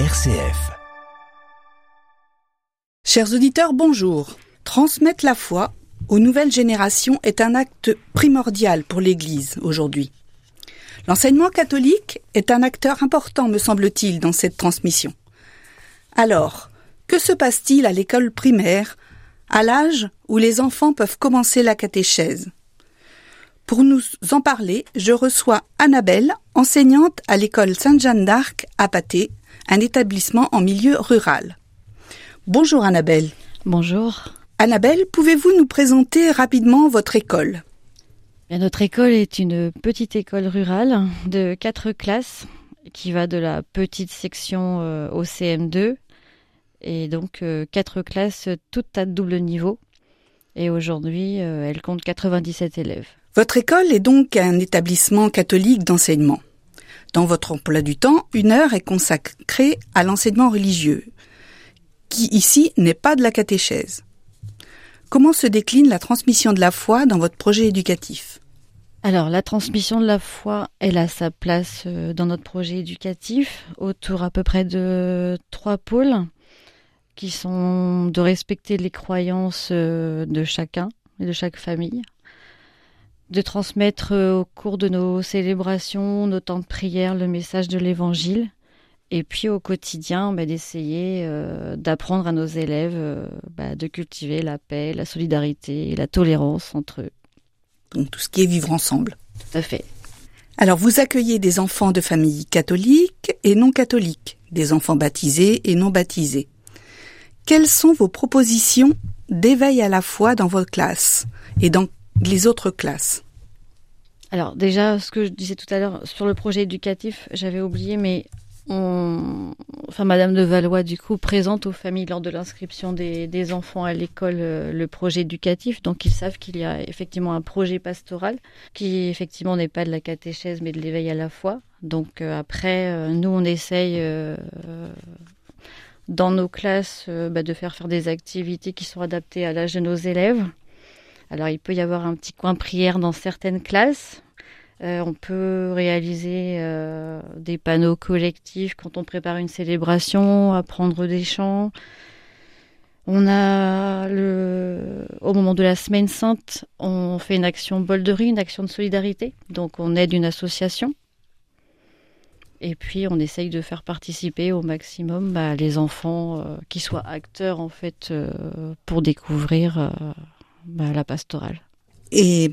RCF. Chers auditeurs, bonjour. Transmettre la foi aux nouvelles générations est un acte primordial pour l'Église aujourd'hui. L'enseignement catholique est un acteur important, me semble-t-il, dans cette transmission. Alors, que se passe-t-il à l'école primaire, à l'âge où les enfants peuvent commencer la catéchèse ? Pour nous en parler, je reçois Annabelle, enseignante à l'école Sainte-Jeanne d'Arc à Patay, un établissement en milieu rural. Bonjour Annabelle. Bonjour. Annabelle, pouvez-vous nous présenter rapidement votre école ? Notre école est une petite école rurale de 4 classes qui va de la petite section au CM2 et donc 4 classes toutes à double niveau. Et aujourd'hui, elle compte 97 élèves. Votre école est donc un établissement catholique d'enseignement. Dans votre emploi du temps, une heure est consacrée à l'enseignement religieux, qui ici n'est pas de la catéchèse. Comment se décline la transmission de la foi dans votre projet éducatif ? Alors, la transmission de la foi, elle a sa place dans notre projet éducatif, autour à peu près de 3 pôles, qui sont de respecter les croyances de chacun et de chaque famille, de transmettre au cours de nos célébrations, nos temps de prière, le message de l'Évangile. Et puis au quotidien, d'essayer d'apprendre à nos élèves de cultiver la paix, la solidarité et la tolérance entre eux. Donc tout ce qui est vivre ensemble. Tout à fait. Alors vous accueillez des enfants de familles catholiques et non catholiques, des enfants baptisés et non baptisés. Quelles sont vos propositions d'éveil à la foi dans vos classes et dans les autres classes ? Alors déjà, ce que je disais tout à l'heure sur le projet éducatif, j'avais oublié, mais Madame de Valois, du coup, présente aux familles lors de l'inscription des enfants à l'école le projet éducatif. Donc, ils savent qu'il y a effectivement un projet pastoral qui, effectivement, n'est pas de la catéchèse, mais de l'éveil à la foi. Donc, après, nous, on essaye dans nos classes de faire des activités qui sont adaptées à l'âge de nos élèves. Alors, il peut y avoir un petit coin prière dans certaines classes. On peut réaliser des panneaux collectifs quand on prépare une célébration, apprendre des chants. On a, au moment de la Semaine Sainte, on fait une action bol de riz, une action de solidarité. Donc on aide une association. Et puis on essaye de faire participer au maximum les enfants qui soient acteurs en fait pour découvrir la pastorale. Et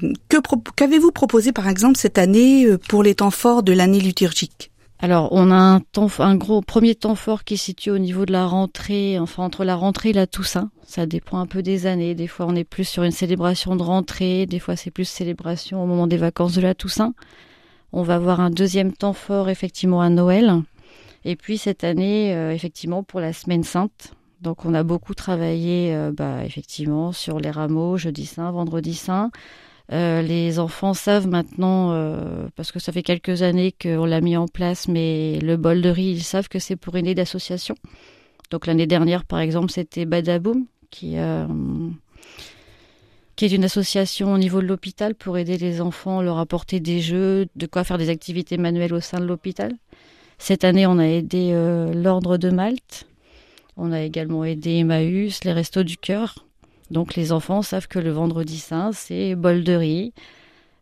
qu'avez-vous proposé, par exemple, cette année pour les temps forts de l'année liturgique ? Alors, on a un premier temps fort qui se situe au niveau de la rentrée, entre la rentrée et la Toussaint. Ça dépend un peu des années. Des fois, on est plus sur une célébration de rentrée. Des fois, c'est plus célébration au moment des vacances de la Toussaint. On va avoir un deuxième temps fort, effectivement, à Noël. Et puis, cette année, effectivement, pour la Semaine Sainte. Donc on a beaucoup travaillé effectivement sur les rameaux, jeudi saint, vendredi saint. Les enfants savent maintenant, parce que ça fait quelques années qu'on l'a mis en place, mais le bol de riz, ils savent que c'est pour une aide d'association. Donc l'année dernière, par exemple, c'était Badaboum, qui est une association au niveau de l'hôpital pour aider les enfants, leur apporter des jeux, de quoi faire des activités manuelles au sein de l'hôpital. Cette année, on a aidé l'Ordre de Malte. On a également aidé Emmaüs, les Restos du Cœur. Donc les enfants savent que le vendredi saint, c'est bol de riz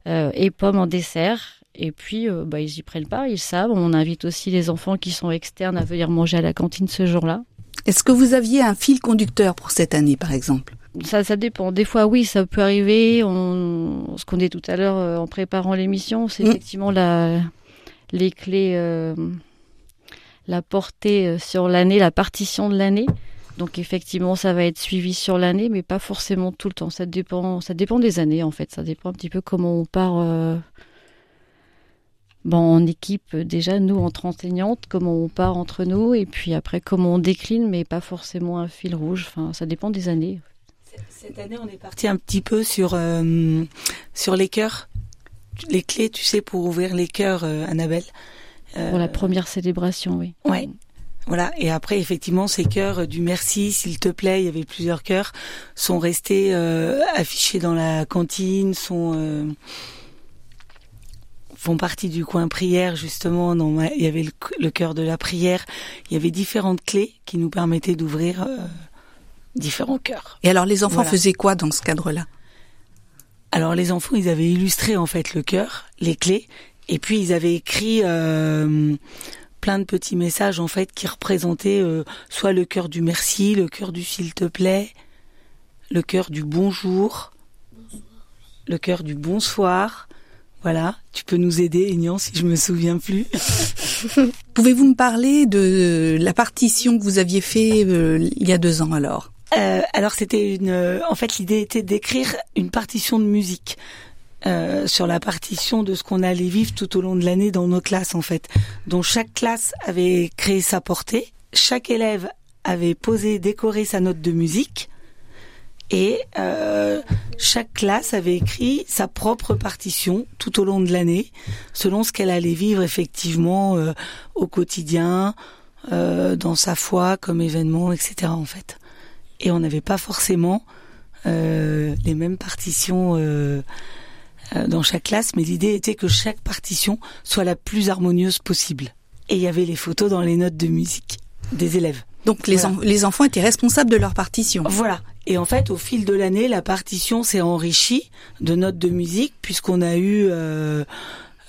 et pommes en dessert. Et puis, ils y prennent part, ils savent. On invite aussi les enfants qui sont externes à venir manger à la cantine ce jour-là. Est-ce que vous aviez un fil conducteur pour cette année, par exemple ? Ça dépend. Des fois, oui, ça peut arriver. Ce qu'on dit tout à l'heure en préparant l'émission, c'est effectivement les clés... la portée sur l'année, la partition de l'année. Donc effectivement, ça va être suivi sur l'année, mais pas forcément tout le temps. Ça dépend des années, en fait. Ça dépend un petit peu comment on part en équipe, déjà, nous, entre enseignantes, comment on part entre nous, et puis après, comment on décline, mais pas forcément un fil rouge. Ça dépend des années. Cette année, on est parti un petit peu sur les cœurs, les clés, tu sais, pour ouvrir les cœurs, Annabelle. Pour la première célébration, oui. Ouais. Voilà. Et après, effectivement, ces chœurs du merci, s'il te plaît, il y avait plusieurs chœurs, sont restés affichés dans la cantine, font partie du coin prière, justement. Il y avait le cœur de la prière. Il y avait différentes clés qui nous permettaient d'ouvrir différents cœurs. Et alors, les enfants faisaient quoi dans ce cadre-là ? Alors, les enfants, ils avaient illustré, en fait, le cœur, les clés. Et puis, ils avaient écrit plein de petits messages, en fait, qui représentaient soit le cœur du merci, le cœur du s'il te plaît, le cœur du bonjour, le cœur du bonsoir. Voilà, tu peux nous aider, Aignan, si je me souviens plus. Pouvez-vous me parler de la partition que vous aviez fait il y a 2 ans alors ? Alors c'était en fait l'idée était d'écrire une partition de musique sur la partition de ce qu'on allait vivre tout au long de l'année dans nos classes en fait. Donc chaque classe avait créé sa portée, chaque élève avait posé, décoré sa note de musique. Et chaque classe avait écrit sa propre partition tout au long de l'année, selon ce qu'elle allait vivre effectivement au quotidien, dans sa foi, comme événement, etc. en fait. Et on n'avait pas forcément les mêmes partitions dans chaque classe, mais l'idée était que chaque partition soit la plus harmonieuse possible. Et il y avait les photos dans les notes de musique des élèves. Donc les enfants étaient responsables de leur partition. Voilà. Et en fait, au fil de l'année, la partition s'est enrichie de notes de musique, puisqu'on a eu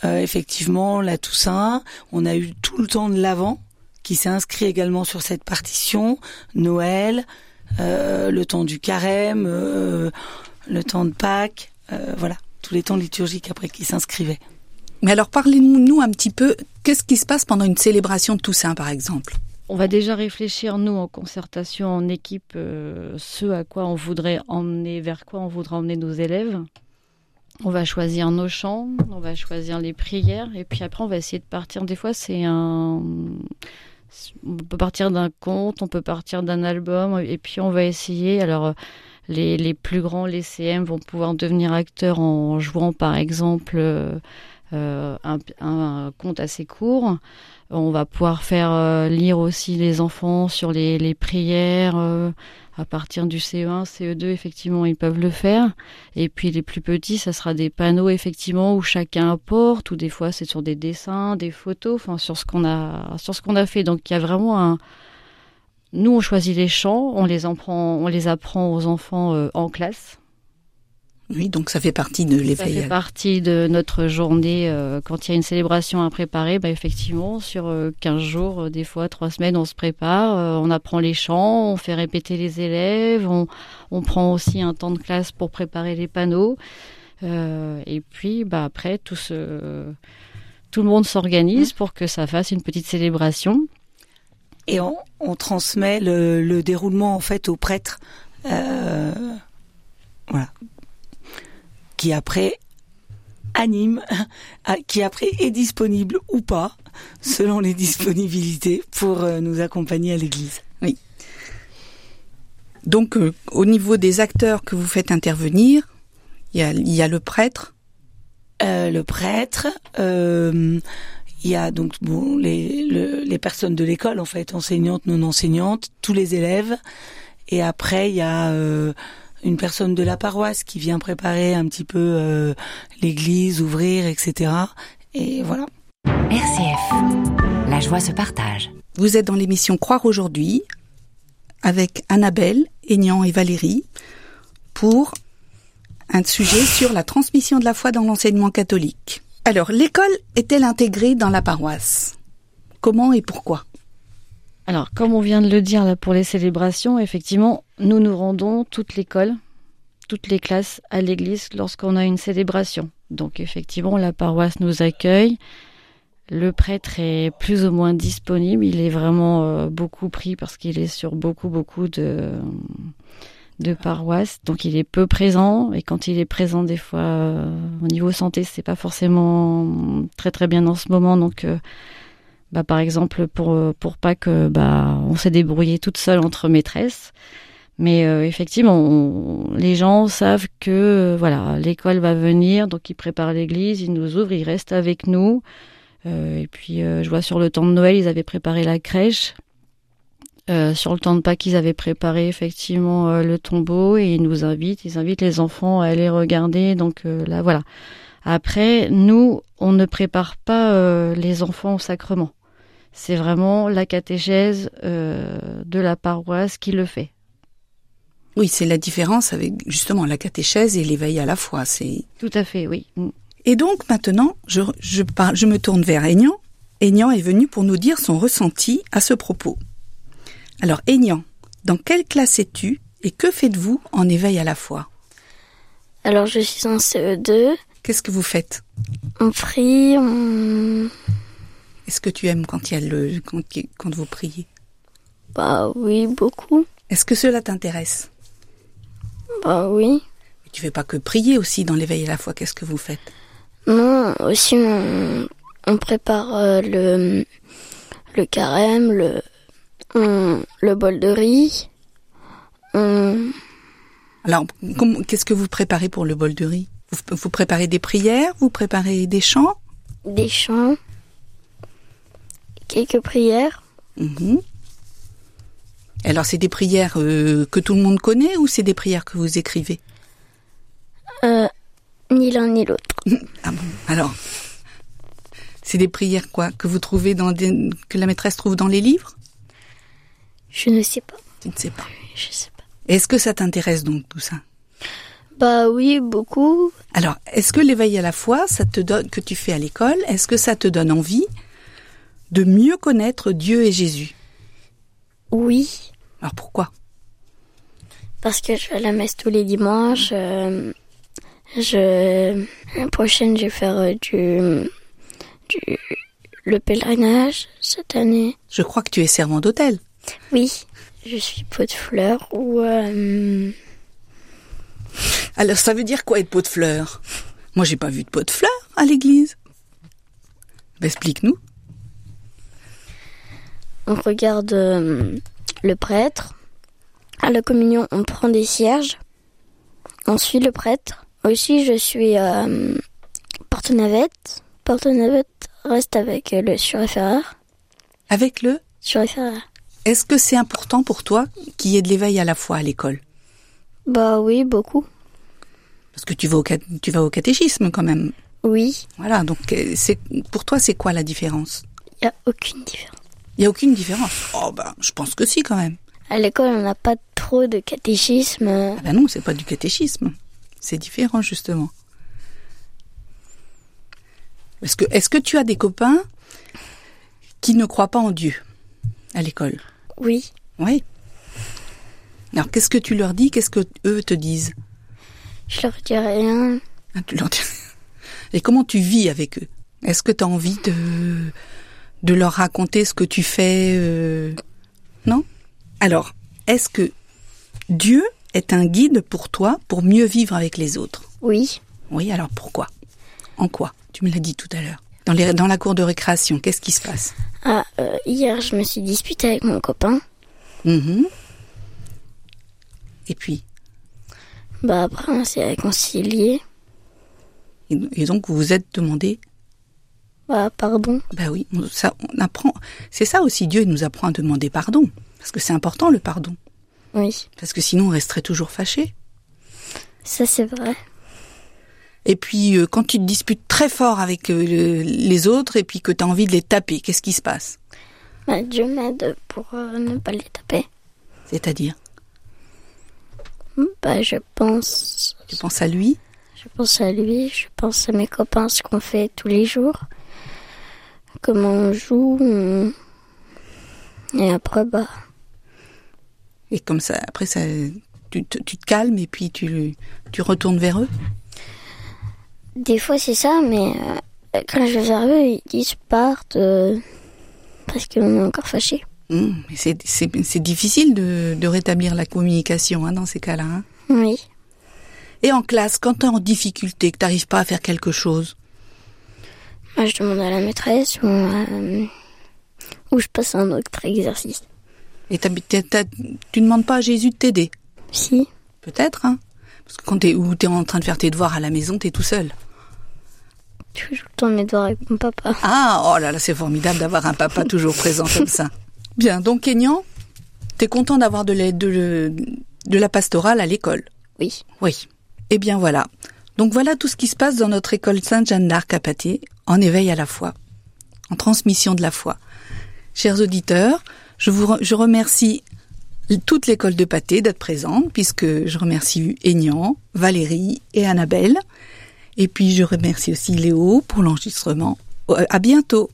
effectivement la Toussaint, on a eu tout le temps de l'Avent, qui s'est inscrit également sur cette partition, Noël, le temps du Carême, le temps de Pâques, voilà, tous les temps liturgiques après qui s'inscrivaient. Mais alors parlez-nous un petit peu, qu'est-ce qui se passe pendant une célébration de Toussaint par exemple ? On va déjà réfléchir, nous, en concertation, en équipe, ce à quoi on voudrait emmener, vers quoi on voudrait emmener nos élèves. On va choisir nos chants, on va choisir les prières, et puis après, on va essayer de partir. Des fois, on peut partir d'un conte, on peut partir d'un album, et puis on va essayer. Alors, les plus grands, les CM, vont pouvoir devenir acteurs en jouant, par exemple, un conte assez court. On va pouvoir faire lire aussi les enfants sur les prières. À partir du CE1, CE2, effectivement, ils peuvent le faire. Et puis les plus petits, ça sera des panneaux, effectivement, où chacun apporte, ou des fois c'est sur des dessins, des photos, enfin sur ce qu'on a fait. Donc il y a vraiment Nous, on choisit les chants, on les apprend aux enfants en classe. Oui, donc ça fait partie de l'éveil. Ça fait partie de notre journée. Quand il y a une célébration à préparer, effectivement, sur 15 jours, des fois 3 semaines, on se prépare, on apprend les chants, on fait répéter les élèves, on prend aussi un temps de classe pour préparer les panneaux. Et puis, après, tout le monde s'organise pour que ça fasse une petite célébration. Et on transmet le déroulement, en fait, aux prêtres. Voilà. Qui après anime, qui après est disponible ou pas, selon les disponibilités, pour nous accompagner à l'église. Oui. Donc, au niveau des acteurs que vous faites intervenir, il y a le prêtre. Il y a donc les personnes de l'école, en fait, enseignantes, non enseignantes, tous les élèves. Et après, il y a... une personne de la paroisse qui vient préparer un petit peu l'église, ouvrir, etc. Et voilà. RCF, la joie se partage. Vous êtes dans l'émission Croire aujourd'hui avec Annabelle, Aignan et Valérie pour un sujet sur la transmission de la foi dans l'enseignement catholique. Alors, l'école est-elle intégrée dans la paroisse ? Comment et pourquoi ? Alors, comme on vient de le dire là pour les célébrations, effectivement, nous rendons toute l'école, toutes les classes à l'église lorsqu'on a une célébration. Donc, effectivement, la paroisse nous accueille. Le prêtre est plus ou moins disponible. Il est vraiment beaucoup pris parce qu'il est sur beaucoup de paroisses. Donc, il est peu présent. Et quand il est présent, des fois, au niveau santé, c'est pas forcément très très bien en ce moment. Donc, par exemple, pour Pâques, on s'est débrouillé toute seule entre maîtresses. Mais effectivement, les gens savent que l'école va venir, donc ils préparent l'église, ils nous ouvrent, ils restent avec nous. Et puis, je vois sur le temps de Noël, ils avaient préparé la crèche. Sur le temps de Pâques, ils avaient préparé effectivement le tombeau et ils nous invitent les enfants à aller regarder. Donc là, voilà. Après, nous, on ne prépare pas les enfants au sacrement. C'est vraiment la catéchèse de la paroisse qui le fait. Oui, c'est la différence avec justement la catéchèse et l'éveil à la foi. C'est... Tout à fait, oui. Et donc maintenant, je me tourne vers Aignan. Aignan est venu pour nous dire son ressenti à ce propos. Alors Aignan, dans quelle classe es-tu et que faites-vous en éveil à la foi ? Alors je suis en CE2. Qu'est-ce que vous faites ? On prie, Est-ce que tu aimes quand vous priez ? Bah oui, beaucoup. Est-ce que cela t'intéresse ? Bah oui. Mais tu ne fais pas que prier aussi dans l'éveil à la foi, qu'est-ce que vous faites ? Non, aussi on prépare le carême, le bol de riz. Alors, qu'est-ce que vous préparez pour le bol de riz ? Vous préparez des prières ? Vous préparez des chants ? Des chants. Quelques prières. Mmh. Alors, c'est des prières que tout le monde connaît ou c'est des prières que vous écrivez ? Ni l'un ni l'autre. Ah bon ? Alors, c'est des prières quoi ? Que vous trouvez que la maîtresse trouve dans les livres ? Je ne sais pas. Tu ne sais pas ? Je ne sais pas. Est-ce que ça t'intéresse donc tout ça ? Bah oui, beaucoup. Alors, est-ce que l'éveil à la foi, que tu fais à l'école, est-ce que ça te donne envie de mieux connaître Dieu et Jésus ? Oui. Alors pourquoi ? Parce que je vais à la messe tous les dimanches. La prochaine, je vais faire le pèlerinage cette année. Je crois que tu es servant d'autel. Oui, je suis pot de fleurs ou... Alors ça veut dire quoi être pot de fleurs ? Moi, j'ai pas vu de pot de fleurs à l'église. Ben, explique-nous. On regarde le prêtre. À la communion, on prend des cierges. On suit le prêtre. Aussi, je suis porte-navette. Porte-navette reste avec le suréféraire. Avec le suréféraire. Est-ce que c'est important pour toi qu'il y ait de l'éveil à la foi à l'école ? Bah oui, beaucoup. Parce que tu vas au catéchisme quand même. Oui. Voilà, donc pour toi, c'est quoi la différence ? Il n'y a aucune différence. Il n'y a aucune différence. Oh ben, je pense que si quand même. À l'école, on n'a pas trop de catéchisme. Ah ben non, c'est pas du catéchisme. C'est différent justement. Parce que est-ce que tu as des copains qui ne croient pas en Dieu à l'école ? Oui. Oui. Alors qu'est-ce que tu leur dis ? Qu'est-ce que eux te disent ? Je leur dis rien. Ah, tu leur dis rien. Et comment tu vis avec eux ? Est-ce que tu as envie de leur raconter ce que tu fais, non ? Alors, est-ce que Dieu est un guide pour toi pour mieux vivre avec les autres ? Oui. Oui, alors pourquoi ? En quoi ? Tu me l'as dit tout à l'heure. Dans la cour de récréation, qu'est-ce qui se passe ? Ah, hier, je me suis disputée avec mon copain. Mmh. Et puis ? Bah, après, on s'est réconciliés. Et donc, vous vous êtes demandé ? Ah, pardon. Ben oui, ça, on apprend. C'est ça aussi, Dieu nous apprend à demander pardon. Parce que c'est important, le pardon. Oui. Parce que sinon, on resterait toujours fâchés. Ça, c'est vrai. Et puis, quand tu te disputes très fort avec les autres et puis que tu as envie de les taper, qu'est-ce qui se passe ? Ben, Dieu m'aide pour ne pas les taper. C'est-à-dire ? Ben, je pense... Tu penses à lui ? Je pense à lui, je pense à mes copains, ce qu'on fait tous les jours. Comment on joue, et après, bah... Et comme ça, après, ça, tu te calmes et puis tu retournes vers eux ? Des fois, c'est ça, mais quand je vais vers eux, ils se partent parce qu'on est encore fâchés. Mais c'est difficile de rétablir la communication dans ces cas-là. Hein. Oui. Et en classe, quand tu es en difficulté, que tu n'arrives pas à faire quelque chose ? Moi, je demande à la maîtresse ou je passe un autre exercice. Et tu ne demandes pas à Jésus de t'aider ? Si. Peut-être, hein ? Parce que quand tu es en train de faire tes devoirs à la maison, tu es tout seul. Je fais tout le temps mes devoirs avec mon papa. Ah, oh là là, c'est formidable d'avoir un papa toujours présent comme ça. Bien, donc Aignan, tu es content d'avoir de la pastorale à l'école ? Oui. Oui. Eh bien voilà, Donc voilà tout ce qui se passe dans notre école Sainte-Jeanne d'Arc à Patay, en éveil à la foi, en transmission de la foi. Chers auditeurs, je remercie toute l'école de Patay d'être présente, puisque je remercie Aignan, Valérie et Annabelle. Et puis je remercie aussi Léo pour l'enregistrement. À bientôt.